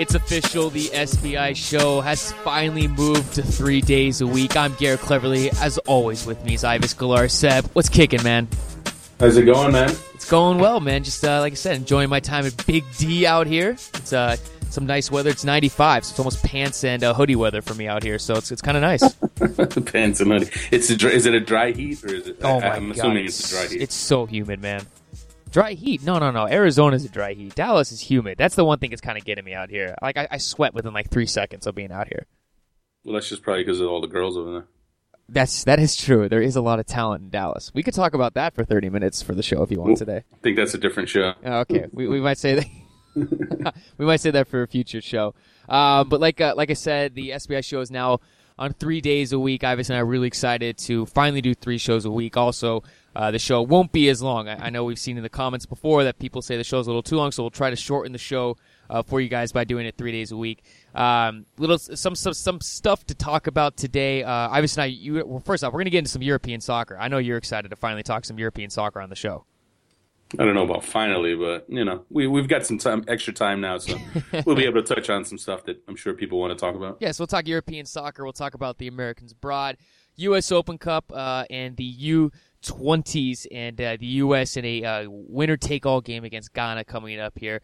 It's official. The SBI Show has finally moved to 3 days a week. I'm Garrett Cleverly. As always, with me is Ivis Galar Seb. What's kicking, man? How's it going, man? It's going well, man. Just like I said, enjoying my time at Big D out here. It's some nice weather. It's 95, so it's almost pants and hoodie weather for me out here. So it's kind of nice. Pants and hoodie. Is it a dry heat or is it? Oh my God, assuming it's a dry heat. It's so humid, man. Dry heat? No. Arizona's a dry heat. Dallas is humid. That's the one thing that's kind of getting me out here. Like I sweat within like 3 seconds of being out here. Well, that's just probably because of all the girls over there. That is true. There is a lot of talent in Dallas. We could talk about that for 30 minutes for the show if you want today. I think that's a different show. Okay, we might say that. We might say that for a future show. But like I said, the SBI Show is now on 3 days a week. Ivis and I are really excited to finally do 3 shows a week. Also, the show won't be as long. I know we've seen in the comments before that people say the show's a little too long, so we'll try to shorten the show for you guys by doing it 3 days a week. Some stuff to talk about today. Ivis and I, first off, we're going to get into some European soccer. I know you're excited to finally talk some European soccer on the show. I don't know about finally, but, you know, we've got some time, extra time now, so we'll be able to touch on some stuff that I'm sure people want to talk about. Yes, we'll talk European soccer. We'll talk about the Americans abroad, U.S. Open Cup, and the U20s, and the U.S. in a winner-take-all game against Ghana coming up here.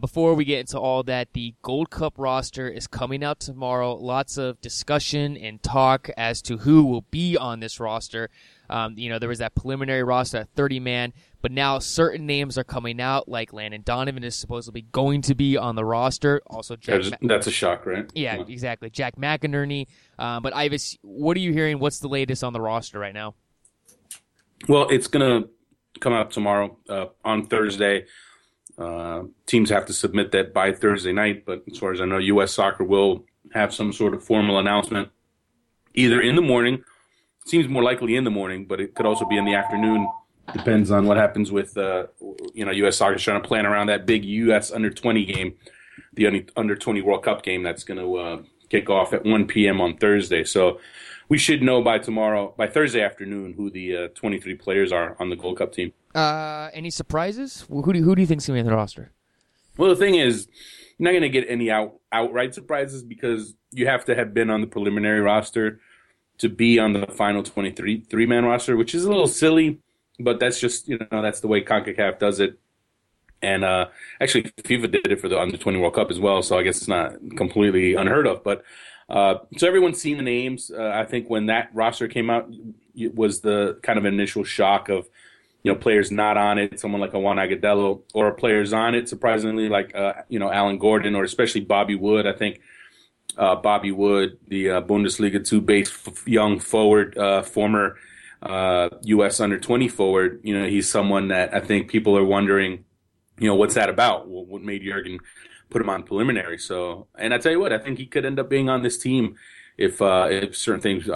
Before we get into all that, the Gold Cup roster is coming out tomorrow. Lots of discussion and talk as to who will be on this roster. There was that preliminary roster, that 30-man, but now certain names are coming out, like Landon Donovan is supposedly going to be on the roster. Also, that's a shock, right? Yeah, exactly. Jack McInerney. But Ivis, what are you hearing? What's the latest on the roster right now? Well, it's going to come out tomorrow on Thursday. Teams have to submit that by Thursday night, but as far as I know, U.S. Soccer will have some sort of formal announcement either in the morning. Seems more likely in the morning, but it could also be in the afternoon. Depends on what happens with, U.S. Soccer trying to plan around that big U.S. Under-20 game, the Under-20 World Cup game that's going to kick off at 1 p.m. on Thursday. So we should know by Thursday afternoon, who the 23 players are on the Gold Cup team. Any surprises? Who do you think's going to be on the roster? Well, the thing is, you're not going to get any outright surprises because you have to have been on the preliminary roster to be on the final 23 three-man roster, which is a little silly, but that's just, that's the way CONCACAF does it. And actually, FIFA did it for the Under-20 World Cup as well, so I guess it's not completely unheard of. But so everyone's seen the names. I think when that roster came out, it was the kind of initial shock of, players not on it, someone like Juan Agudelo, or players on it, surprisingly, like, Alan Gordon, or especially Bobby Wood, I think. Bobby Wood, the Bundesliga 2 base young forward, former U.S. Under-20 forward, he's someone that I think people are wondering, what's that about? What made Jürgen put him on preliminary? So, and I tell you what, I think he could end up being on this team if certain things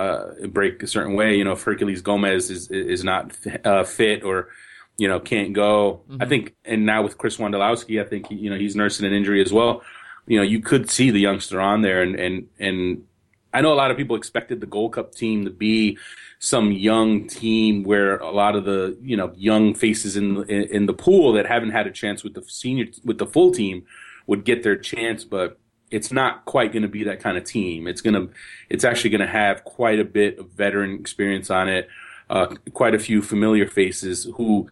break a certain way. If Hercules Gomez is not fit or can't go, I think. And now with Chris Wondolowski, I think he's nursing an injury as well. You could see the youngster on there, and I know a lot of people expected the Gold Cup team to be some young team where a lot of the young faces in the pool that haven't had a chance with the full team would get their chance, but it's not quite going to be that kind of team. It's actually going to have quite a bit of veteran experience on it, quite a few familiar faces who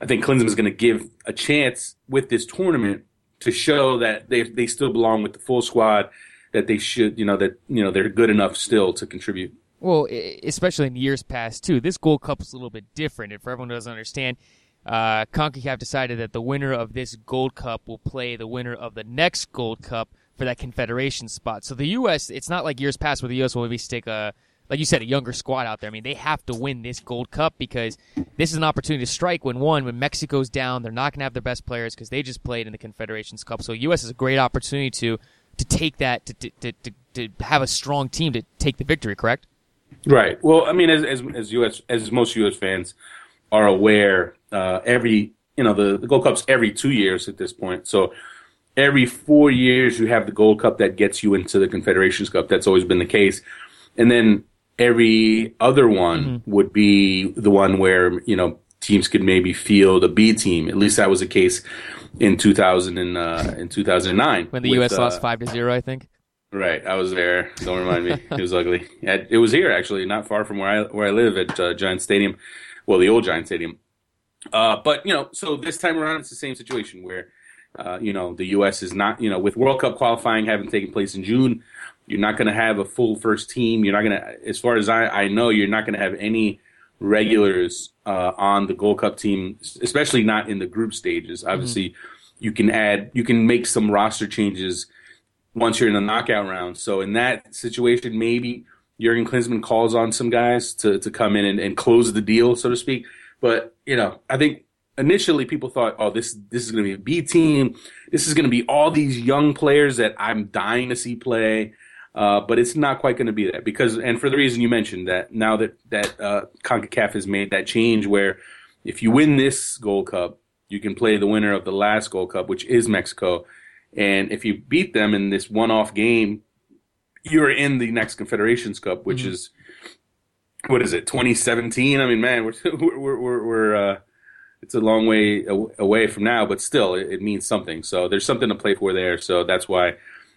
I think Klinsmann is going to give a chance with this tournament to show that they still belong with the full squad, that they should, they're good enough still to contribute. Well, especially in years past, too. This Gold Cup is a little bit different. And for everyone who doesn't understand, CONCACAF decided that the winner of this Gold Cup will play the winner of the next Gold Cup for that confederation spot. So the U.S., it's not like years past where the U.S. will maybe stick a, like you said, a younger squad out there. I mean, they have to win this Gold Cup because this is an opportunity to strike when Mexico's down. They're not going to have their best players because they just played in the Confederations Cup. So U.S. is a great opportunity to take that, to have a strong team to take the victory, correct? Right. Well, I mean, as most U.S. fans are aware, the Gold Cup's every 2 years at this point. So every 4 years you have the Gold Cup that gets you into the Confederations Cup. That's always been the case. And then every other one would be the one where teams could maybe field a B team. At least that was the case in 2009 when the U.S. lost 5-0, I think. Right, I was there. Don't remind me. It was ugly. It was here actually, not far from where I live at Giant Stadium, well, the old Giant Stadium. But you know, so this time around it's the same situation where you know, the U.S. is not, you know, with World Cup qualifying having taken place in June, you're not going to have a full first team. You're not going to, as far as I know, you're not going to have any regulars on the Gold Cup team, especially not in the group stages. Obviously, you can make some roster changes once you're in the knockout round. So in that situation, maybe Jürgen Klinsmann calls on some guys to come in and close the deal, so to speak. But, you know, I think initially people thought, oh, this is going to be a B team. This is going to be all these young players that I'm dying to see play. But it's not quite going to be that because, and for the reason you mentioned, that now that CONCACAF has made that change where if you win this Gold Cup, you can play the winner of the last Gold Cup, which is Mexico. And if you beat them in this one-off game, you're in the next Confederations Cup, which is, what is it, 2017? I mean, man, we're it's a long way away from now, but still, it means something. So there's something to play for there. So that's why.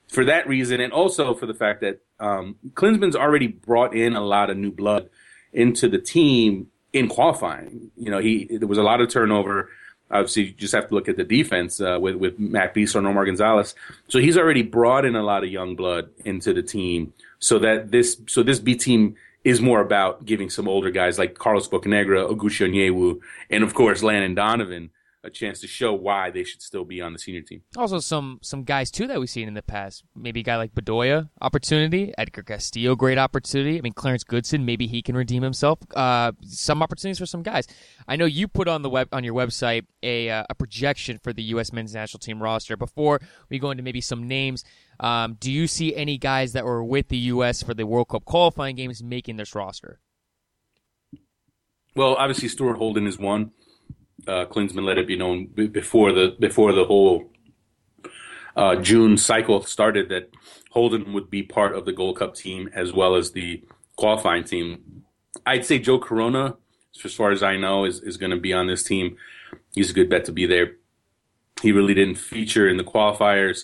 For that reason, and also for the fact that Klinsmann's already brought in a lot of new blood into the team in qualifying. You know, there was a lot of turnover. Obviously, you just have to look at the defense with Matt Beasley and Omar Gonzalez. So he's already brought in a lot of young blood into the team, so that this B team is more about giving some older guys like Carlos Bocanegra, Oguchi Onyewu, and of course Landon Donovan a chance to show why they should still be on the senior team. Also some guys, too, that we've seen in the past. Maybe a guy like Bedoya, opportunity. Edgar Castillo, great opportunity. I mean, Clarence Goodson, maybe he can redeem himself. Some opportunities for some guys. I know you put on on your website a projection for the U.S. men's national team roster. Before we go into maybe some names, do you see any guys that were with the U.S. for the World Cup qualifying games making this roster? Well, obviously, Stuart Holden is one. Klinsmann let it be known before the whole June cycle started that Holden would be part of the Gold Cup team as well as the qualifying team. I'd say Joe Corona, as far as I know, is going to be on this team. He's a good bet to be there. He really didn't feature in the qualifiers.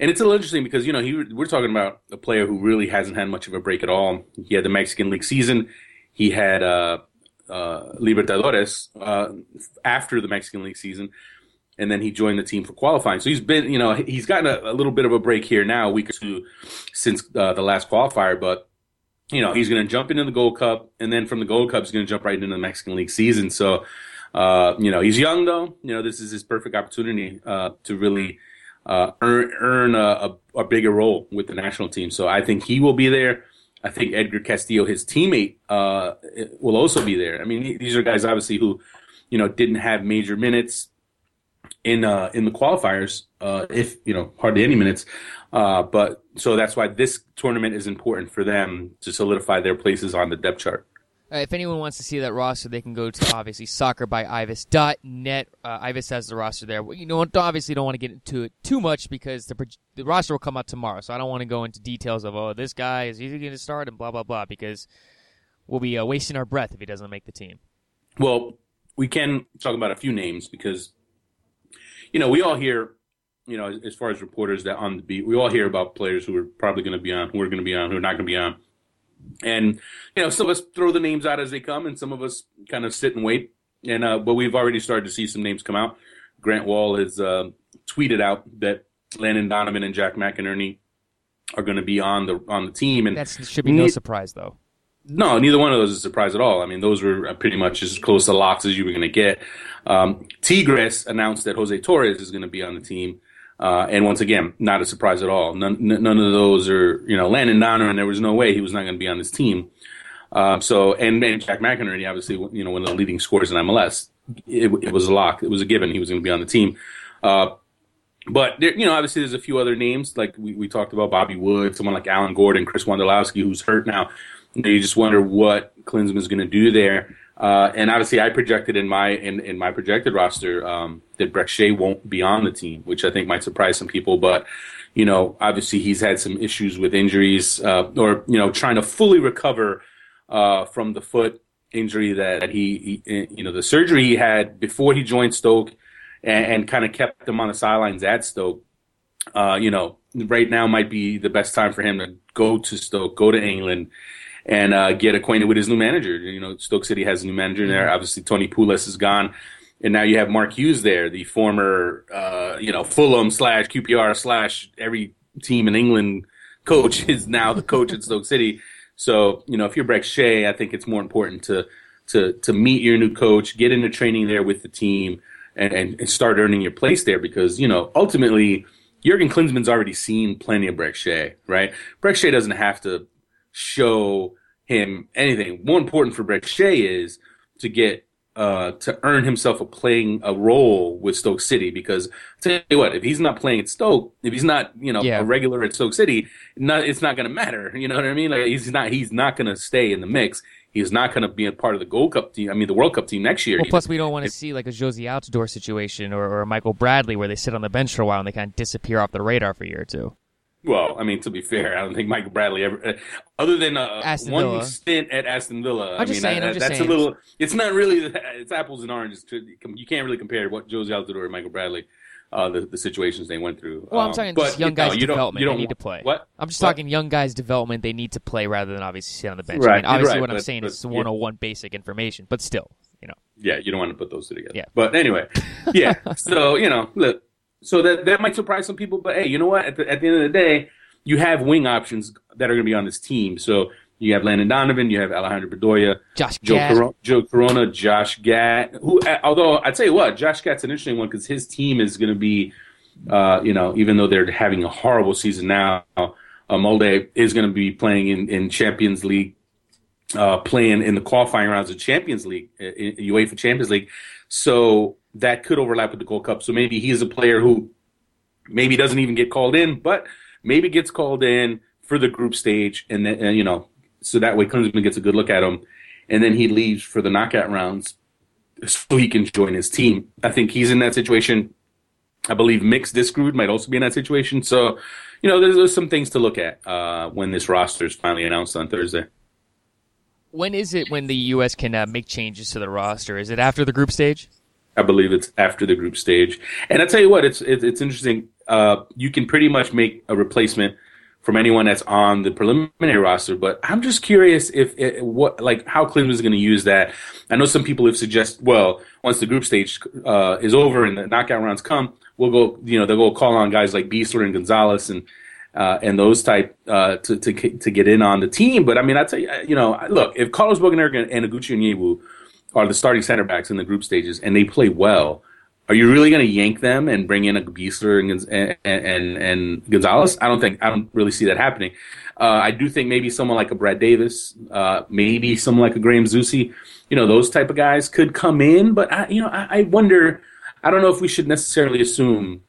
And it's a little interesting because, you know, we're talking about a player who really hasn't had much of a break at all. He had the Mexican League season. He had Libertadores after the Mexican League season, and then he joined the team for qualifying. So he's been, you know, he's gotten a little bit of a break here now, a week or two since the last qualifier. But you know, he's going to jump into the Gold Cup, and then from the Gold Cup, he's going to jump right into the Mexican League season. So you know, he's young though. You know, this is his perfect opportunity to really earn a bigger role with the national team. So I think he will be there. I think Edgar Castillo, his teammate, will also be there. I mean, these are guys obviously who, you know, didn't have major minutes in the qualifiers, if you know, hardly any minutes. But so that's why this tournament is important for them to solidify their places on the depth chart. If anyone wants to see that roster, they can go to, obviously, soccerbyIvis.net. Ivis has the roster there. You know, obviously don't want to get into it too much because the roster will come out tomorrow, so I don't want to go into details of, oh, this guy is easy to start and blah, blah, blah, because we'll be wasting our breath if he doesn't make the team. Well, we can talk about a few names because, you know, we all hear, you know, as far as reporters that on the beat, we all hear about players who are probably going to be on, who are going to be on, who are not going to be on. And, you know, some of us throw the names out as they come, and some of us kind of sit and wait. And but we've already started to see some names come out. Grant Wall has tweeted out that Landon Donovan and Jack McInerney are going to be on the team. And that should be no surprise, though. No, neither one of those is a surprise at all. I mean, those were pretty much as close to locks as you were going to get. Tigres announced that Jose Torres is going to be on the team. And once again, not a surprise at all. None of those are, you know, Landon Donovan, there was no way he was not going to be on this team. And Jack McInerney, obviously, you know, one of the leading scorers in MLS. It was a lock. It was a given. He was going to be on the team. But, there, you know, obviously there's a few other names. Like we talked about Bobby Wood, someone like Alan Gordon, Chris Wondolowski, who's hurt now. You just wonder what Klinsmann is going to do there. And obviously, I projected in my projected roster that Breck Shea won't be on the team, which I think might surprise some people. But you know, obviously, he's had some issues with injuries, or you know, trying to fully recover from the foot injury that he, you know, the surgery he had before he joined Stoke and kind of kept him on the sidelines at Stoke, you know, right now might be the best time for him to go to Stoke, go to England, and get acquainted with his new manager. You know, Stoke City has a new manager there. Obviously, Tony Pulis is gone. And now you have Mark Hughes there, the former, you know, Fulham/QPR/ every team in England coach is now the coach at Stoke City. So, you know, if you're Breck Shea, I think it's more important to meet your new coach, get into training there with the team, and start earning your place there because, you know, ultimately Jürgen Klinsmann's already seen plenty of Breck Shea, right? Breck Shea doesn't have to show him anything. More important for Breck Shea is to get to earn himself a role with Stoke City, because I'll tell you what, if he's not playing at Stoke, if he's not, you know, a regular at Stoke City, it's not going to matter. You know what I mean? Like he's not going to stay in the mix. He's not going to be a part of the Gold Cup team. I mean, the World Cup team next year. Well, plus we don't want to see like a Jose Altidore situation or a Michael Bradley where they sit on the bench for a while and they kind of disappear off the radar for a year or two. Well, I mean, to be fair, I don't think Michael Bradley ever, other than one stint at Aston Villa. I'm just saying. It's not really. It's apples and oranges. You can't really compare what Jose Altidore and Michael Bradley, the situations they went through. Well, I'm talking just young guys' development. You don't need to play. What? I'm just talking young guys' development. They need to play rather than obviously sit on the bench. Right. I mean, obviously, what I'm saying is 101 basic information, but still, you know. Yeah, you don't want to put those two together. Yeah. But anyway, yeah. So you know, look. So that might surprise some people, but hey, you know what? At the end of the day, you have wing options that are going to be on this team. So you have Landon Donovan, you have Alejandro Bedoya, Joe Corona, Josh Gatt. Who, although I tell you what, Josh Gatt's an interesting one because his team is going to be, you know, even though they're having a horrible season now, Molde is going to be playing in Champions League, playing in the qualifying rounds of Champions League, UEFA Champions League. So that could overlap with the Gold Cup. So maybe he's a player who maybe doesn't even get called in, but maybe gets called in for the group stage. And then, you know, so that way Klinsmann gets a good look at him. And then he leaves for the knockout rounds so he can join his team. I think he's in that situation. I believe Mix Discrude might also be in that situation. So, you know, there's some things to look at when this roster is finally announced on Thursday. When is it when the U.S. can make changes to the roster? Is it after the group stage? I believe it's after the group stage. And I tell you what, it's interesting. You can pretty much make a replacement from anyone that's on the preliminary roster, but I'm just curious how Klinsmann is going to use that. I know some people have suggested, well, once the group stage is over and the knockout rounds come, we'll go, you know, they'll go call on guys like Beisler and Gonzalez and those type to get in on the team. But I mean, I tell you, you know, look, if Carlos Bocanegra and Oguchi Onyewu are the starting center backs in the group stages, and they play well, are you really going to yank them and bring in a Beisler and Gonzalez? I don't really see that happening. I do think maybe someone like a Brad Davis, maybe someone like a Graham Zusi, you know, those type of guys could come in. But I wonder. I don't know if we should necessarily assume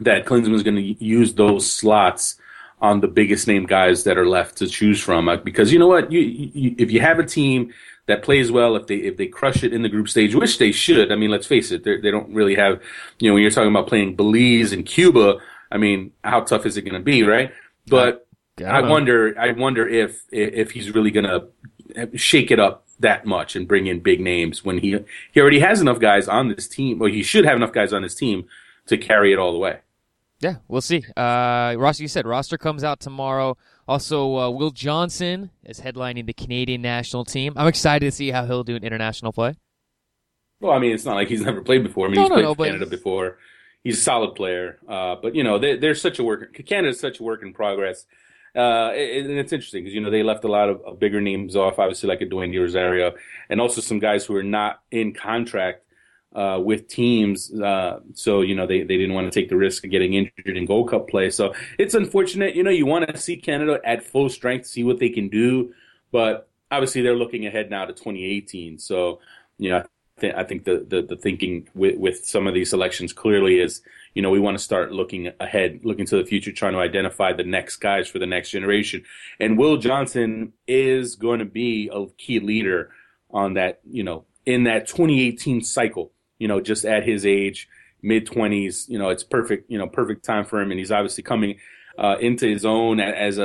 that Klinsmann is going to use those slots on the biggest name guys that are left to choose from, because you know what, you if you have a team that plays well, if they crush it in the group stage, which they should. I mean, let's face it, they don't really have, you know, when you're talking about playing Belize and Cuba, I mean, how tough is it going to be, right? But I wonder if he's really going to shake it up that much and bring in big names when he already has enough guys on this team, or he should have enough guys on his team to carry it all the way. Yeah, we'll see. Ross, you said roster comes out tomorrow. Also, Will Johnson is headlining the Canadian national team. I'm excited to see how he'll do in international play. Well, I mean, it's not like he's never played before. I mean, he's played for Canada before. He's a solid player. But, you know, Canada's such a work in progress. And it's interesting because, you know, they left a lot of bigger names off, obviously like a Duane Di Rosario, and also some guys who are not in contract with teams. So, you know, they didn't want to take the risk of getting injured in Gold Cup play. So it's unfortunate. You know, you want to see Canada at full strength, see what they can do. But obviously they're looking ahead now to 2018. So, you know, I think the thinking with some of these selections clearly is, you know, we want to start looking ahead, looking to the future, trying to identify the next guys for the next generation. And Will Johnson is going to be a key leader on that, you know, in that 2018 cycle. You know, just at his age, mid-20s, you know, it's perfect, you know, perfect time for him. And he's obviously coming into his own as a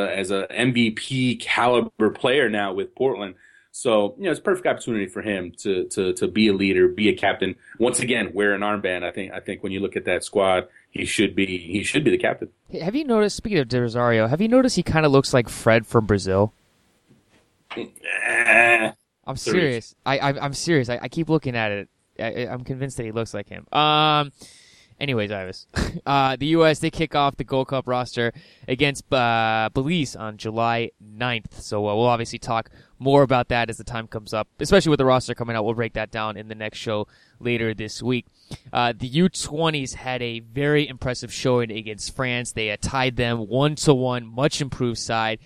MVP caliber player now with Portland. So, you know, it's a perfect opportunity for him to be a leader, be a captain. Once again, wear an armband. I think when you look at that squad, he should be the captain. Have you noticed, speaking of De Rosario, have you noticed he kind of looks like Fred from Brazil? I'm serious. I'm serious. I keep looking at it. I'm convinced that he looks like him. Anyways, Ivis, the U.S., they kick off the Gold Cup roster against Belize on July 9th. So we'll obviously talk more about that as the time comes up, especially with the roster coming out. We'll break that down in the next show later this week. The U20s had a very impressive showing against France. They tied them 1-1, much improved side.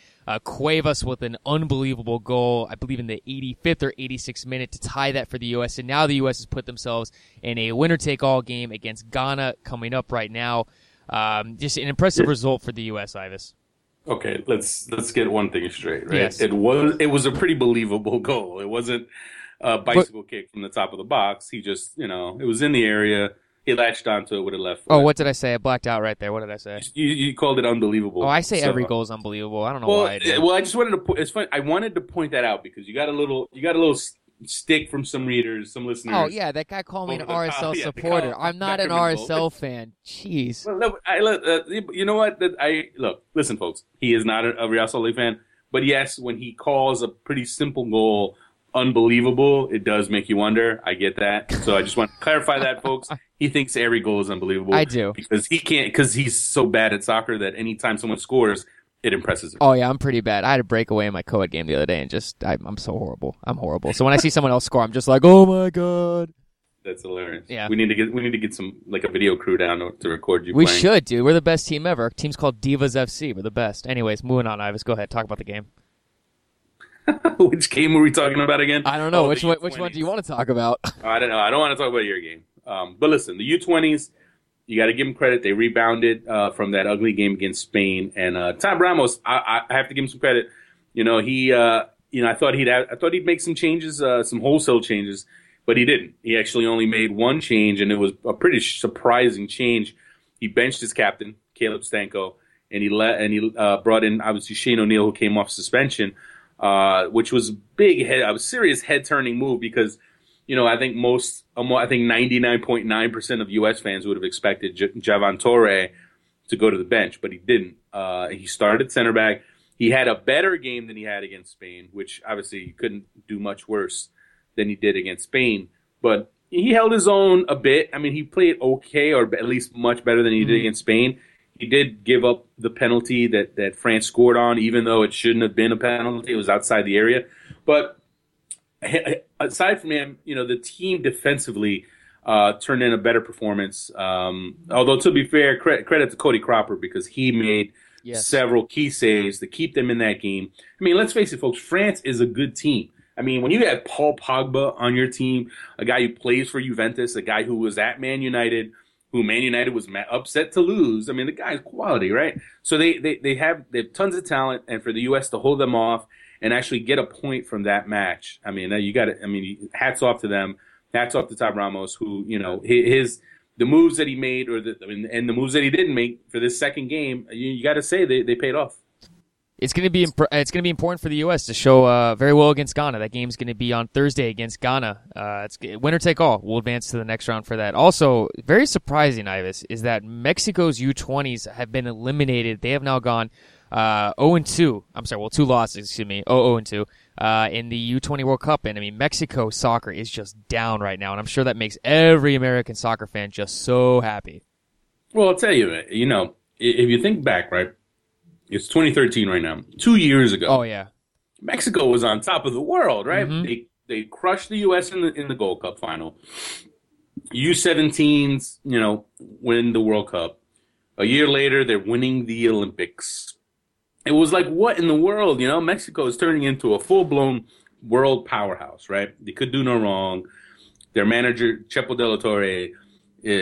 Cuevas with an unbelievable goal, I believe in the 85th or 86th minute, to tie that for the U.S. And now the U.S. has put themselves in a winner-take-all game against Ghana coming up right now. Just an impressive result for the U.S., Ivis. Okay, let's get one thing straight, right? Yes. It was a pretty believable goal. It wasn't a bicycle kick from the top of the box. He just, you know, it was in the area. He latched onto it with a left foot. Oh, what did I say? I blacked out right there. What did I say? You called it unbelievable. Oh, I say so, every goal is unbelievable. I don't know why. I just wanted to. It's funny. I wanted to point that out because you got a little stick from some readers, some listeners. Oh yeah, that guy called me an RSL supporter. I'm not an RSL fan. Jeez. Well, no, you know what? Listen, folks. He is not a Real Salt Lake fan, but yes, when he calls a pretty simple goal unbelievable, it does make you wonder. I get that. So I just want to clarify that, folks. He thinks every goal is unbelievable. I do. Because he can't, because he's so bad at soccer that anytime someone scores, it impresses him. Oh, yeah, I'm pretty bad. I had a breakaway in my co-ed game the other day, and just, I'm so horrible. I'm horrible. So when I see someone else score, I'm just like, oh, my God. That's hilarious. Yeah. We need to get some, like, a video crew down to record you. We playing. Should, dude. We're the best team ever. Our team's called Divas FC. We're the best. Anyways, moving on, Ivis. Go ahead. Talk about the game. Which game were we talking about again? I don't know. Which one do you want to talk about? I don't know. I don't want to talk about your game. But listen, the U20s, you got to give them credit. They rebounded from that ugly game against Spain. And Tab Ramos, I have to give him some credit. You know, he, I thought he'd make some changes, some wholesale changes, but he didn't. He actually only made one change, and it was a pretty surprising change. He benched his captain, Caleb Stanko, and he brought in obviously Shane O'Neill, who came off suspension. Which was a serious head-turning move because, you know, I think 99.9% of U.S. fans would have expected Javon Torre to go to the bench, but he didn't. He started center back. He had a better game than he had against Spain, which obviously you couldn't do much worse than he did against Spain. But he held his own a bit. I mean, he played okay, or at least much better than he did against Spain. He did give up the penalty that France scored on, even though it shouldn't have been a penalty. It was outside the area. But aside from him, you know, the team defensively turned in a better performance. Although, to be fair, credit to Cody Cropper because he made several key saves to keep them in that game. I mean, let's face it, folks, France is a good team. I mean, when you have Paul Pogba on your team, a guy who plays for Juventus, a guy who was at Man United – who Man United was upset to lose. I mean, the guy's quality, right? So they have tons of talent, and for the U.S. to hold them off and actually get a point from that match, I mean, you got to. I mean, hats off to them. Hats off to Tab Ramos, who, you know, the moves that he made, and the moves that he didn't make for this second game. You got to say they paid off. It's going to be important for the U.S. to show very well against Ghana. That game's going to be on Thursday against Ghana. It's winner take all. We'll advance to the next round for that. Also, very surprising, Ivis, is that Mexico's U20s have been eliminated. They have now gone 0-2. I'm sorry, well, two losses, excuse me, 0-2 in the U20 World Cup. And, I mean, Mexico soccer is just down right now, and I'm sure that makes every American soccer fan just so happy. Well, I'll tell you, you know, if you think back, right, it's 2013 right now. 2 years ago. Oh, yeah. Mexico was on top of the world, right? Mm-hmm. They crushed the U.S. in the Gold Cup final. U-17s, you know, win the World Cup. A year later, they're winning the Olympics. It was like, what in the world? You know, Mexico is turning into a full-blown world powerhouse, right? They could do no wrong. Their manager, Chepo de la Torre,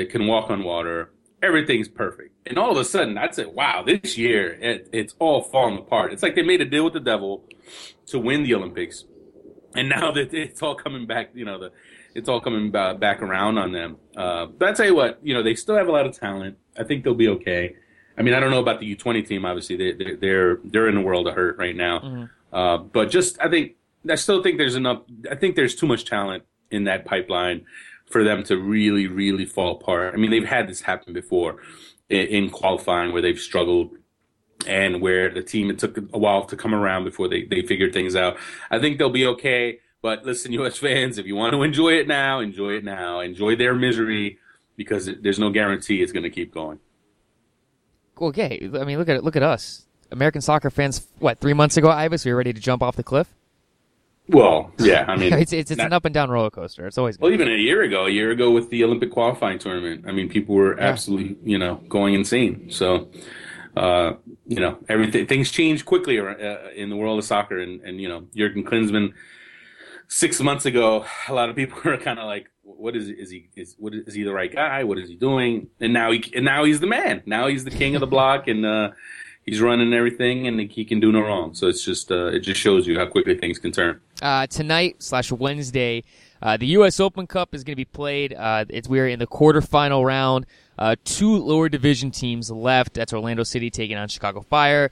can walk on water. Everything's perfect. And all of a sudden, I'd say, wow, this year, it's all falling apart. It's like they made a deal with the devil to win the Olympics. And now that it's all coming back, you know, it's all coming back around on them. But I'll tell you what, you know, they still have a lot of talent. I think they'll be okay. I mean, I don't know about the U20 team, obviously. They're in a world of hurt right now. Mm-hmm. But just, I think, I still think there's enough. I think there's too much talent in that pipeline for them to really, really fall apart. I mean, they've had this happen before in qualifying where they've struggled and where the team, it took a while to come around before they figured things out. I think they'll be okay. But listen, U.S. fans, if you want to enjoy it now, enjoy it now. Enjoy their misery because there's no guarantee it's going to keep going. Okay, I mean, look at us. American soccer fans, what, 3 months ago, Ivis, we were ready to jump off the cliff? Well, yeah, I mean... it's an up-and-down roller coaster. It's always... Well, even a year ago with the Olympic qualifying tournament, I mean, people were absolutely, going insane. So, everything, things change quickly in the world of soccer. And Jürgen Klinsmann, 6 months ago, a lot of people were kind of like, is he the right guy? What is he doing? And now he's the man. Now he's the king of the block, and he's running everything, and he can do no wrong. So it's just it just shows you how quickly things can turn. Tonight/Wednesday, the U.S. Open Cup is going to be played. We're in the quarterfinal round. Two lower division teams left. That's Orlando City taking on Chicago Fire.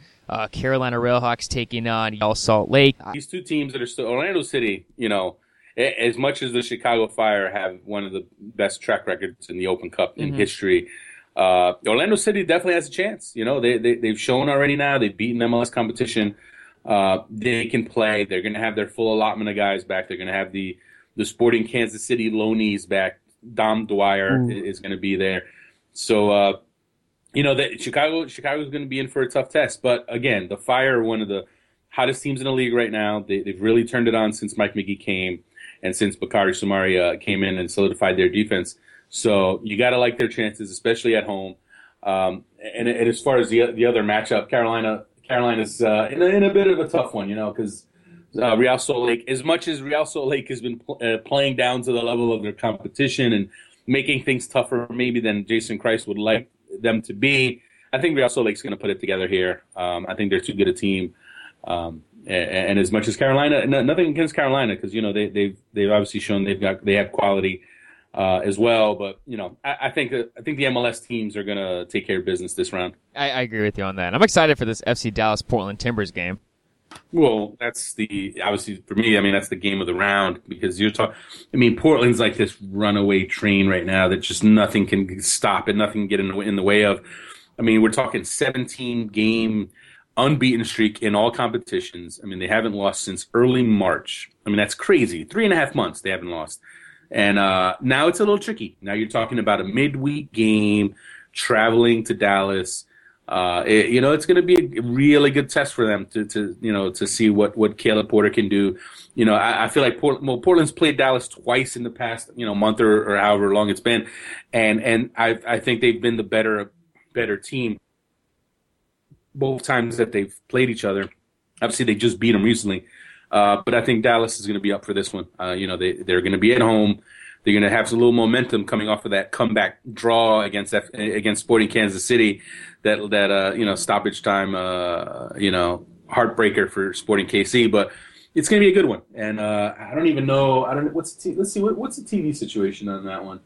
Carolina Railhawks taking on Real Salt Lake. These two teams that are still Orlando City, as much as the Chicago Fire have one of the best track records in the Open Cup in history, Orlando City definitely has a chance. They've shown already now. They've beaten MLS competition. They can play. They're going to have their full allotment of guys back. They're going to have the Sporting Kansas City loanees back. Dom Dwyer is going to be there. So, that Chicago's going to be in for a tough test. But, again, the Fire are one of the hottest teams in the league right now. They've really turned it on since Mike Mickey came and since Bakary Soumaré came in and solidified their defense. So you got to like their chances, especially at home. And as far as the other matchup, Carolina's in a bit of a tough one, because Real Salt Lake, as much as Real Salt Lake has been playing down to the level of their competition and making things tougher maybe than Jason Christ would like them to be, I think Real Salt Lake's going to put it together here. I think they're too good a team. And as much as Carolina, nothing against Carolina, because they've obviously shown they have quality as well. But I think the MLS teams are gonna take care of business this round. I agree with you on that. I'm excited for this FC Dallas Portland Timbers game. Well, that's obviously for me. I mean, that's the game of the round because Portland's like this runaway train right now that just nothing can stop and nothing can get in the way of. I mean, we're talking 17 game. Unbeaten streak in all competitions. I mean, they haven't lost since early March. I mean, that's crazy. 3.5 months they haven't lost. And now it's a little tricky. Now you're talking about a midweek game, traveling to Dallas. It's going to be a really good test for them to see what Caleb Porter can do. I feel like Portland's played Dallas twice in the past, month or however long it's been. And I think they've been the better team both times that they've played each other. Obviously, they just beat them recently. But I think Dallas is going to be up for this one. They're going to be at home. They're going to have some little momentum coming off of that comeback draw against Sporting Kansas City, that stoppage time, heartbreaker for Sporting KC. But it's going to be a good one. And I don't even know. I don't know. Let's see. What's the TV situation on that one?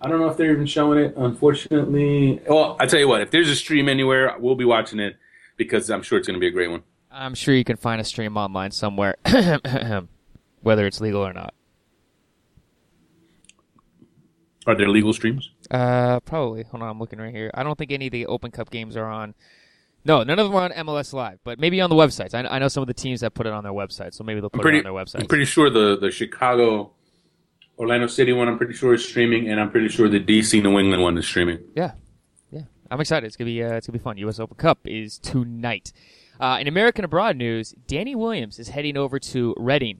I don't know if they're even showing it, unfortunately. Well, I tell you what, if there's a stream anywhere, we'll be watching it because I'm sure it's going to be a great one. I'm sure you can find a stream online somewhere, whether it's legal or not. Are there legal streams? Probably. Hold on, I'm looking right here. I don't think any of the Open Cup games are on. No, none of them are on MLS Live, but maybe on the websites. I know some of the teams that put it on their website, so maybe they'll put it on their website. I'm pretty sure the Chicago... Orlando City one, I'm pretty sure, is streaming, and I'm pretty sure the D.C. New England one is streaming. Yeah. I'm excited. It's gonna be fun. U.S. Open Cup is tonight. In American Abroad news, Danny Williams is heading over to Reading.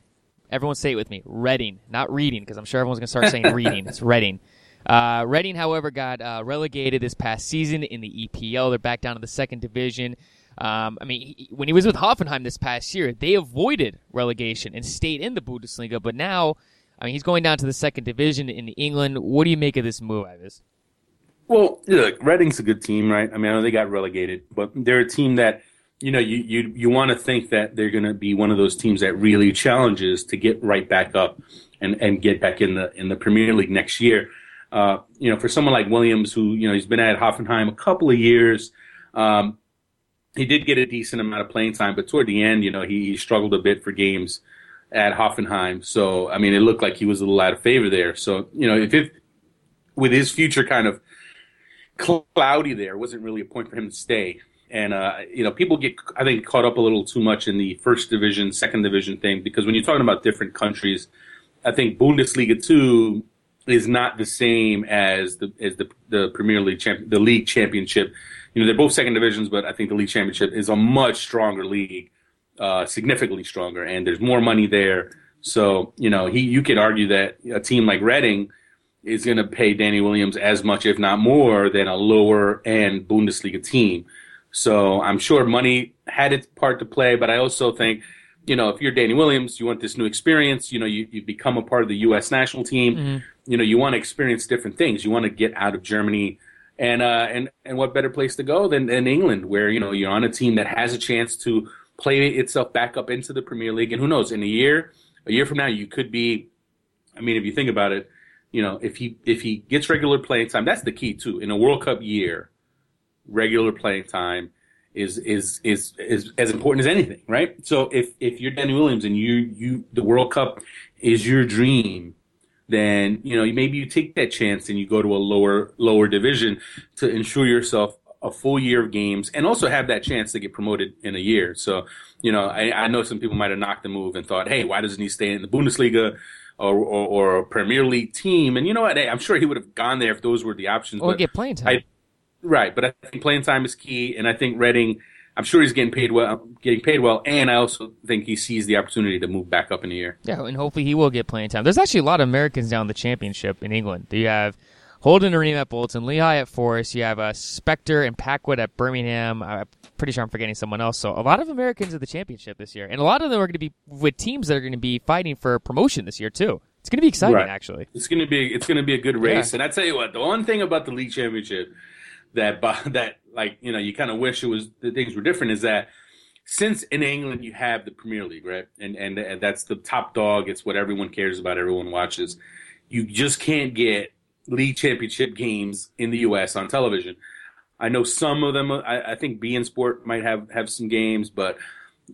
Everyone say it with me: Reading, not Reading, because I'm sure everyone's gonna start saying Reading. It's Reading. Reading, however, got relegated this past season in the EPL. They're back down to the second division. When he was with Hoffenheim this past year, they avoided relegation and stayed in the Bundesliga, but now. He's going down to the second division in England. What do you make of this move, Ivis? Well, look, Reading's a good team, right? I know they got relegated, but they're a team that, you want to think that they're going to be one of those teams that really challenges to get right back up and get back in the Premier League next year. For someone like Williams, who, he's been at Hoffenheim a couple of years, he did get a decent amount of playing time, but toward the end, he struggled a bit for games. at Hoffenheim. So, I mean, it looked like he was a little out of favor there. So, you know, if with his future kind of cloudy there, wasn't really a point for him to stay. And, you know, people get, I think, caught up a little too much in the first division, second division thing, because when you're talking about different countries, I think Bundesliga 2 is not the same as the Premier League, the league championship. You know, they're both second divisions, but I think the league championship is a much stronger league, significantly stronger, and there's more money there. So, you know, you could argue that a team like Reading is going to pay Danny Williams as much, if not more, than a lower-end Bundesliga team. So I'm sure money had its part to play, but I also think, you know, if you're Danny Williams, you want this new experience. You know, you become a part of the U.S. national team. Mm-hmm. You know, you want to experience different things. You want to get out of Germany. And what better place to go than England, where, you know, you're on a team that has a chance to play itself back up into the Premier League. And who knows, in a year from now, you could be, I mean, if you think about it, you know, if he gets regular playing time, that's the key too. In a World Cup year, regular playing time is as important as anything, right? So if you're Danny Williams and you the World Cup is your dream, then, you know, maybe you take that chance and you go to a lower division to ensure yourself a full year of games and also have that chance to get promoted in a year. So, you know, I know some people might have knocked the move and thought, hey, why doesn't he stay in the Bundesliga? Or a Premier League team. And you know what? I'm sure he would have gone there if those were the options. Or get playing time. But I think playing time is key. And I think Reading, I'm sure he's getting paid well. And I also think he sees the opportunity to move back up in the year. Yeah, and hopefully he will get playing time. There's actually a lot of Americans down the championship in England. You have Holden Arena at Bolton, Lehigh at Forest. You have Spectre and Packwood at Birmingham. I'm pretty sure I'm forgetting someone else. So a lot of Americans at the championship this year. And a lot of them are going to be with teams that are going to be fighting for promotion this year, too. It's going to be exciting, actually. It's going to be a good race. Yeah. And I tell you what, the one thing about the league championship that like, you know, you kind of wish it was the things were different is that since in England you have the Premier League, right? And that's the top dog. It's what everyone cares about, everyone watches. You just can't get league championship games in the U.S. on television. I know some of them, I think beIN Sport might have some games, but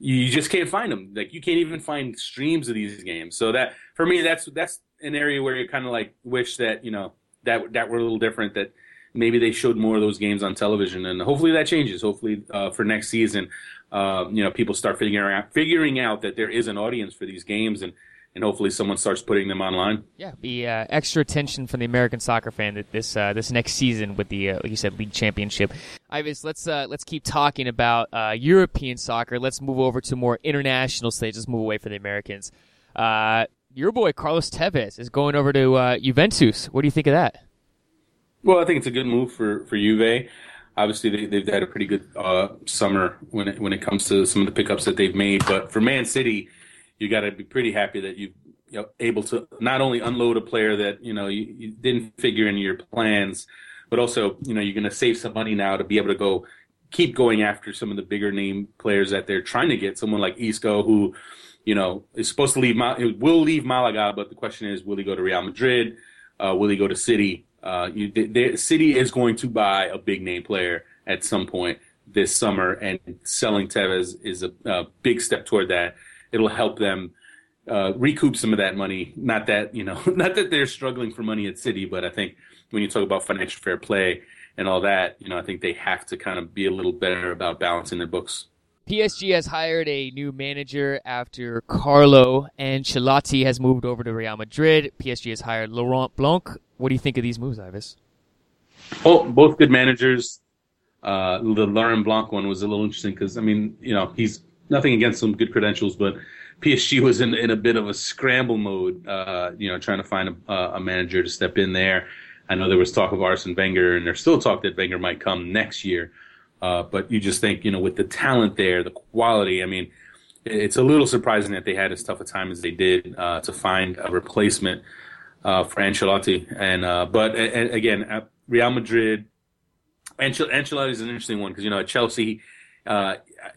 you just can't find them. Like, you can't even find streams of these games. So that, for me, that's an area where you kind of like wish that, you know, that were a little different, that maybe they showed more of those games on television. And hopefully that changes. Hopefully for next season, you know, people start figuring out that there is an audience for these games, and hopefully someone starts putting them online. Yeah, the extra attention from the American soccer fan that this next season with the, like you said, league championship. Ivis, let's keep talking about European soccer. Let's move over to more international stage. Let's move away from the Americans. Your boy Carlos Tevez is going over to Juventus. What do you think of that? Well, I think it's a good move for Juve. Obviously, they've had a pretty good summer when it comes to some of the pickups that they've made. But for Man City, you got to be pretty happy that you're able to not only unload a player that, you know, you didn't figure into your plans, but also, you know, you're going to save some money now to be able to go keep going after some of the bigger name players that they're trying to get. Someone like Isco, who, you know, is supposed to leave, will leave Malaga, but the question is, will he go to Real Madrid? Will he go to City? City is going to buy a big name player at some point this summer, and selling Tevez is a big step toward that. It'll help them recoup some of that money. Not that, you know, not that they're struggling for money at City, but I think when you talk about financial fair play and all that, you know, I think they have to kind of be a little better about balancing their books. PSG has hired a new manager after Carlo Ancelotti has moved over to Real Madrid. PSG has hired Laurent Blanc. What do you think of these moves, Ivis? Oh, both good managers. The Laurent Blanc one was a little interesting because, I mean, you know, he's nothing against some good credentials, but PSG was in a bit of a scramble mode, you know, trying to find a manager to step in there. I know there was talk of Arsene Wenger, and there's still talk that Wenger might come next year. But you just think, you know, with the talent there, the quality, I mean, it's a little surprising that they had as tough a time as they did to find a replacement for Ancelotti. But again, at Real Madrid, Ancelotti is an interesting one because, you know, at Chelsea,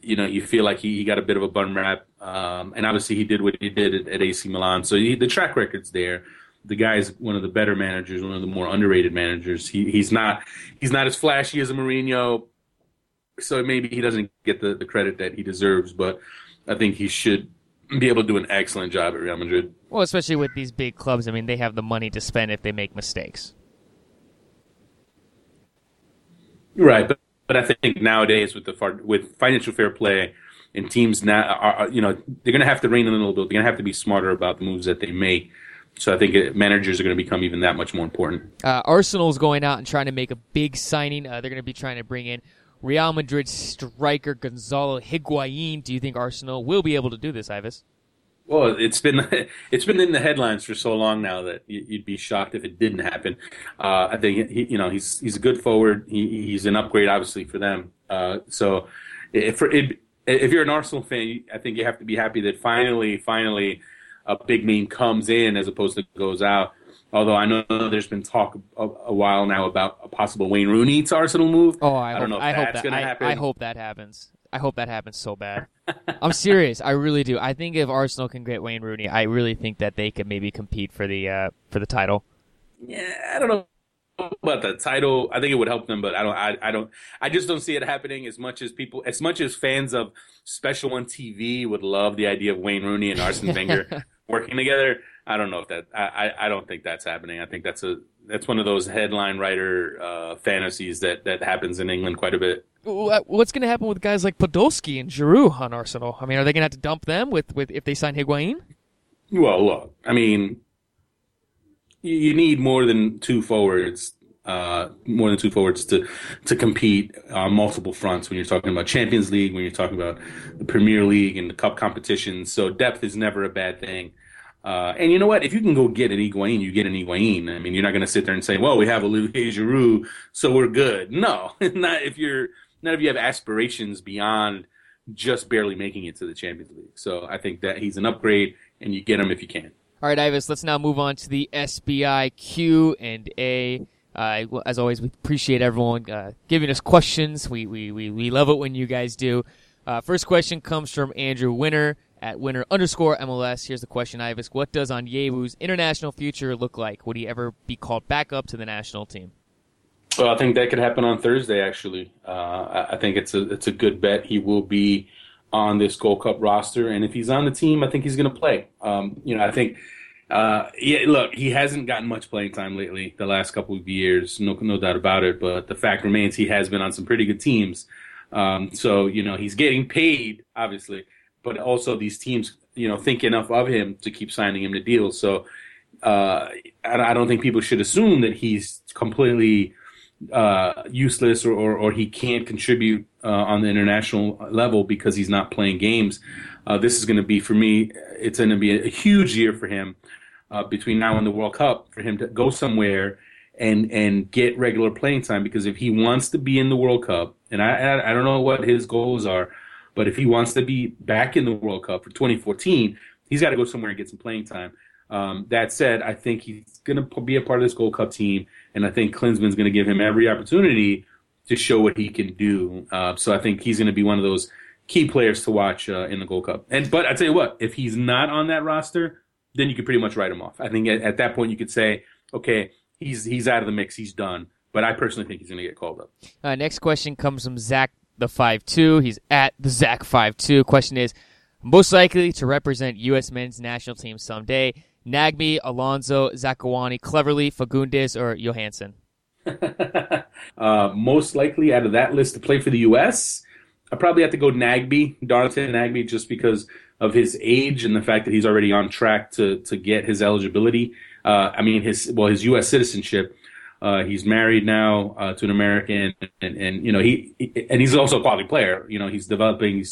you know, you feel like he got a bit of a bum rap, and obviously he did what he did at AC Milan. So the track record's there. The guy is one of the better managers, one of the more underrated managers. He's not as flashy as a Mourinho, so maybe he doesn't get the credit that he deserves. But I think he should be able to do an excellent job at Real Madrid. Well, especially with these big clubs. I mean, they have the money to spend if they make mistakes. You're right, but I think nowadays with financial fair play and teams now, they're going to have to rein in a little bit. They're going to have to be smarter about the moves that they make. So I think managers are going to become even that much more important. Arsenal's going out and trying to make a big signing. They're going to be trying to bring in Real Madrid striker Gonzalo Higuain. Do you think Arsenal will be able to do this, Ivis? Well, it's been in the headlines for so long now that you'd be shocked if it didn't happen. I think he's a good forward. He's an upgrade, obviously, for them. So if you're an Arsenal fan, I think you have to be happy that finally a big name comes in as opposed to goes out. Although I know there's been talk a while now about a possible Wayne Rooney to Arsenal move. Oh, I don't know if that's going to happen. I hope that happens. I hope that happens so bad. I'm serious. I really do. I think if Arsenal can get Wayne Rooney, I really think that they could maybe compete for the title. Yeah, I don't know about the title. I think it would help them, but I just don't see it happening as much as fans of Special on TV would love the idea of Wayne Rooney and Arsene Wenger working together. I don't know if that. I don't think that's happening. I think that's one of those headline writer fantasies that happens in England quite a bit. What's going to happen with guys like Podolski and Giroud on Arsenal? I mean, are they going to have to dump them with if they sign Higuain? Well, look, I mean, you need more than two forwards to compete on multiple fronts when you're talking about Champions League, when you're talking about the Premier League and the cup competitions. So depth is never a bad thing. And you know what? If you can go get an Higuain, you get an Higuain. I mean, you're not going to sit there and say, well, we have Olivier Giroud, so we're good. No, not if you have aspirations beyond just barely making it to the Champions League. So I think that he's an upgrade, and you get him if you can. All right, Ivis, let's now move on to the SBI Q&A. As always, we appreciate everyone giving us questions. We love it when you guys do. First question comes from Andrew Winner. At winner_MLS, here's the question, Ivis. What does Onyewu's international future look like? Would he ever be called back up to the national team? Well, I think that could happen on Thursday, actually. I think it's a good bet. He will be on this Gold Cup roster, and if he's on the team, I think he's going to play. I think, look, he hasn't gotten much playing time lately the last couple of years, no doubt about it, but the fact remains he has been on some pretty good teams. So, he's getting paid, obviously. But also these teams, think enough of him to keep signing him to deals. So I don't think people should assume that he's completely useless or he can't contribute on the international level because he's not playing games. This is going to be, for me, it's going to be a huge year for him between now and the World Cup for him to go somewhere and get regular playing time. Because if he wants to be in the World Cup, and I don't know what his goals are, but if he wants to be back in the World Cup for 2014, he's got to go somewhere and get some playing time. That said, I think he's going to be a part of this Gold Cup team, and I think Klinsmann's going to give him every opportunity to show what he can do. So I think he's going to be one of those key players to watch in the Gold Cup. But I tell you what, if he's not on that roster, then you could pretty much write him off. I think at that point you could say, okay, he's out of the mix, he's done. But I personally think he's going to get called up. Next question comes from Zach. The 5'2", he's at the Zach 5'2". Question is, most likely to represent U.S. men's national team someday, Nagbe, Alonso, Zakawani, Cleverly, Fagundes, or Johansson? Most likely out of that list to play for the U.S.? I probably have to go Nagbe, Darlington Nagbe, just because of his age and the fact that he's already on track to get his eligibility. His U.S. citizenship. He's married now to an American, and he's also a quality player. He's developing.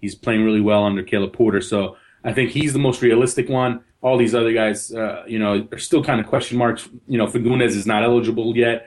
He's playing really well under Caleb Porter. So I think he's the most realistic one. All these other guys, are still kind of question marks. Fagundes is not eligible yet.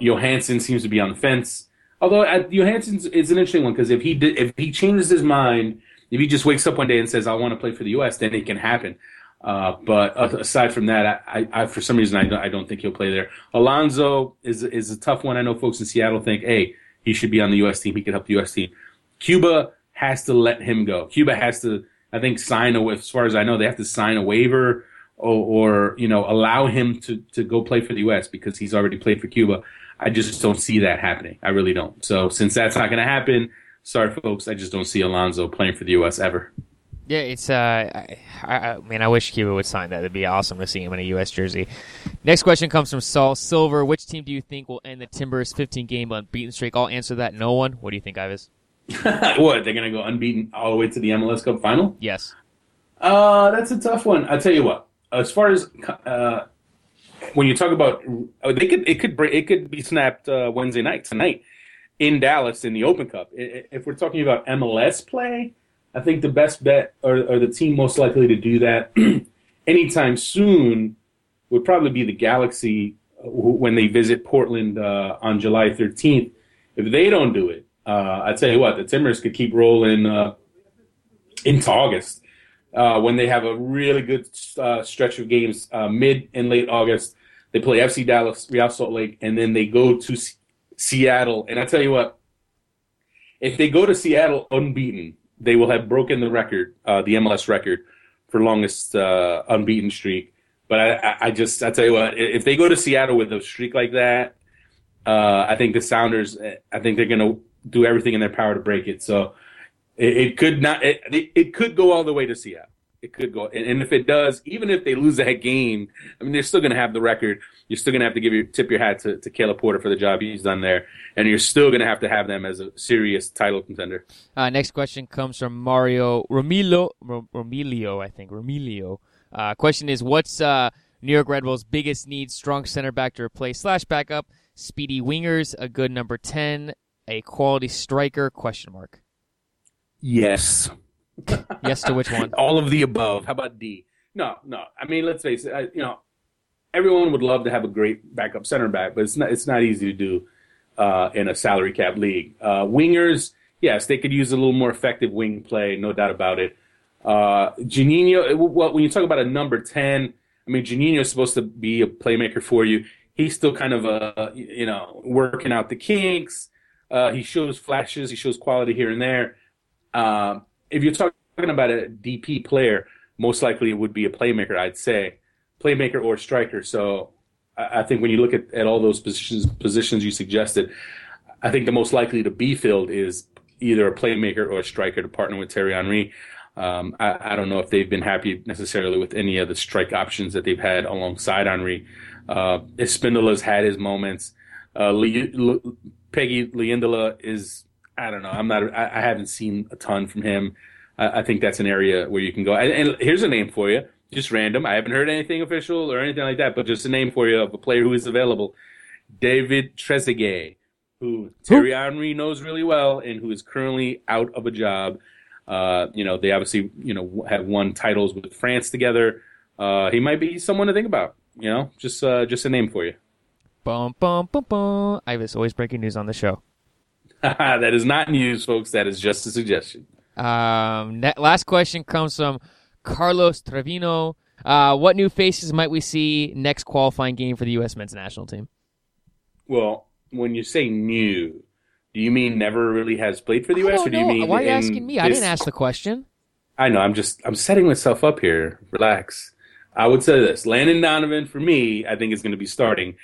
Johansson seems to be on the fence. Although Johansson is an interesting one because if he changes his mind, if he just wakes up one day and says I want to play for the U.S., then it can happen. But aside from that, I for some reason I don't think he'll play there. Alonso is a tough one. I know folks in Seattle think, hey, he should be on the U.S. team. He could help the U.S. team. Cuba has to let him go. Cuba has to, I think, as far as I know, they have to sign a waiver or allow him to go play for the U.S. because he's already played for Cuba. I just don't see that happening. I really don't. So since that's not going to happen, sorry folks, I just don't see Alonso playing for the U.S. ever. Yeah, it's. I mean, I wish Cuba would sign that. It'd be awesome to see him in a U.S. jersey. Next question comes from Saul Silver. Which team do you think will end the Timbers' 15-game unbeaten streak? I'll answer that. No one. What do you think, Ivis? What? They're going to go unbeaten all the way to the MLS Cup final? Yes. That's a tough one. I'll tell you what. As far as when you talk about, it could be snapped Wednesday night tonight in Dallas in the Open Cup. If we're talking about MLS play. I think the best bet, or the team most likely to do that anytime soon, would probably be the Galaxy when they visit Portland on July 13th. If they don't do it, I tell you what, the Timbers could keep rolling into August when they have a really good stretch of games mid and late August. They play FC Dallas, Real Salt Lake, and then they go to Seattle. And I tell you what, if they go to Seattle unbeaten, they will have broken the record, the MLS record, for longest unbeaten streak. But I tell you what, if they go to Seattle with a streak like that, I think the Sounders, I think they're going to do everything in their power to break it. So it could go all the way to Seattle. It could go, and if it does, even if they lose that game, I mean, they're still going to have the record. You're still going to have to tip your hat to Caleb Porter for the job he's done there, and you're still going to have them as a serious title contender. Next question comes from Mario Romilio. Question is, what's New York Red Bulls' biggest need? Strong center back to replace / backup, speedy wingers, a good number 10, a quality striker? ? Yes. Yes to which one? All of the above. How about D? No. I mean, let's face it. Everyone would love to have a great backup center back, but it's not easy to do in a salary cap league. Wingers, yes, they could use a little more effective wing play, no doubt about it. Juninho, well, when you talk about a number 10, I mean, Juninho is supposed to be a playmaker for you. He's still kind of working out the kinks. He shows flashes. He shows quality here and there. If you're talking about a DP player, most likely it would be a playmaker, I'd say. Playmaker or striker. So I think when you look at all those positions you suggested, I think the most likely to be filled is either a playmaker or a striker to partner with Thierry Henry. I don't know if they've been happy necessarily with any of the strike options that they've had alongside Henry. Espindola's had his moments. Peggy Leíndola is... I don't know. I haven't seen a ton from him. I think that's an area where you can go. And here's a name for you, just random. I haven't heard anything official or anything like that, but just a name for you of a player who is available, David Trezeguet, who Thierry Henry knows really well and who is currently out of a job. They obviously have won titles with France together. He might be someone to think about. Just a name for you. Bum bum bum bum. Ivis, always breaking news on the show. That is not news, folks. That is just a suggestion. Last question comes from Carlos Trevino. What new faces might we see next qualifying game for the U.S. men's national team? Well, when you say new, do you mean never really has played for the U.S.? Or do you mean? Why are you asking me? I didn't ask the question. I know. I'm setting myself up here. Relax. I would say this. Landon Donovan, for me, I think is going to be starting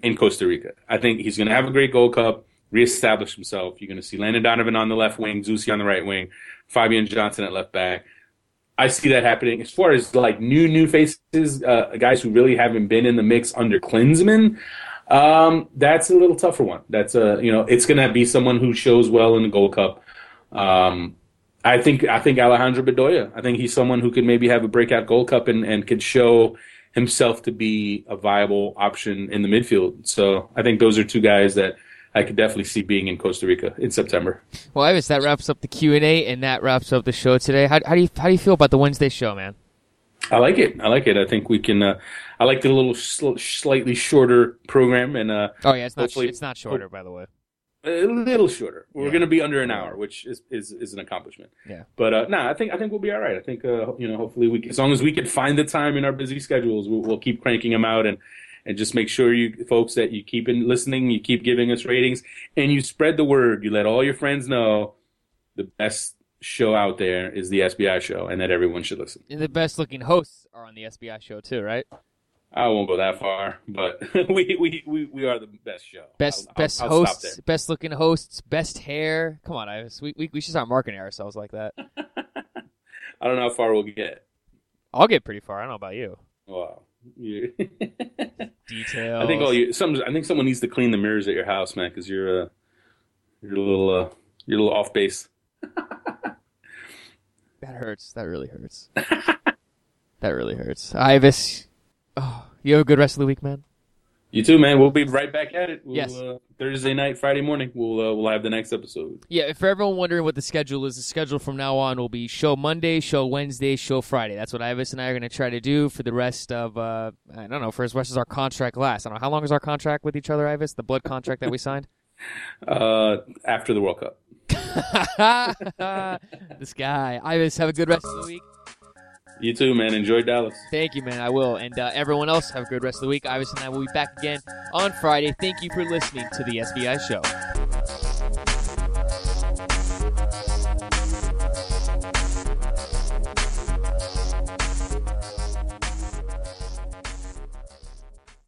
in Costa Rica. I think he's going to have a great Gold Cup. Reestablish himself. You're going to see Landon Donovan on the left wing, Zusi on the right wing, Fabian Johnson at left back. I see that happening. As far as like new faces, guys who really haven't been in the mix under Klinsmann, that's a little tougher one. That's it's going to be someone who shows well in the Gold Cup. I think Alejandro Bedoya. I think he's someone who could maybe have a breakout Gold Cup and could show himself to be a viable option in the midfield. So I think those are two guys that I could definitely see being in Costa Rica in September. Well, Ivis, that wraps up the Q&A, and that wraps up the show today. How do you feel about the Wednesday show, man? I like it. I think we can. I like the little slightly shorter program, and it's not shorter, by the way. A little shorter. We're going to be under an hour, which is an accomplishment. Yeah. But I think we'll be all right. I think hopefully as long as we can find the time in our busy schedules, we'll keep cranking them out and just make sure, you folks, that you keep listening, you keep giving us ratings, and you spread the word. You let all your friends know the best show out there is the SBI show and that everyone should listen. And the best-looking hosts are on the SBI show too, right? I won't go that far, but we are the best show. Best hosts, best-looking hosts, best hair. Come on, Ivis. We should start marketing ourselves like that. I don't know how far we'll get. I'll get pretty far. I don't know about you. Wow. Details. I think someone needs to clean the mirrors at your house, man, because you're a little off base. That hurts. That really hurts. That really hurts. Ivis, you have a good rest of the week, man. You too, man. We'll be right back at it. Thursday night, Friday morning, we'll have the next episode. Yeah, for everyone wondering what the schedule is, the schedule from now on will be show Monday, show Wednesday, show Friday. That's what Ivis and I are going to try to do for the rest of, for as much as our contract lasts. I don't know, how long is our contract with each other, Ivis, the blood contract that we signed? After the World Cup. This guy. Ivis, have a good rest of the week. You too, man. Enjoy Dallas. Thank you, man. I will. And everyone else, have a good rest of the week. Ivis and I will be back again on Friday. Thank you for listening to The SBI Show.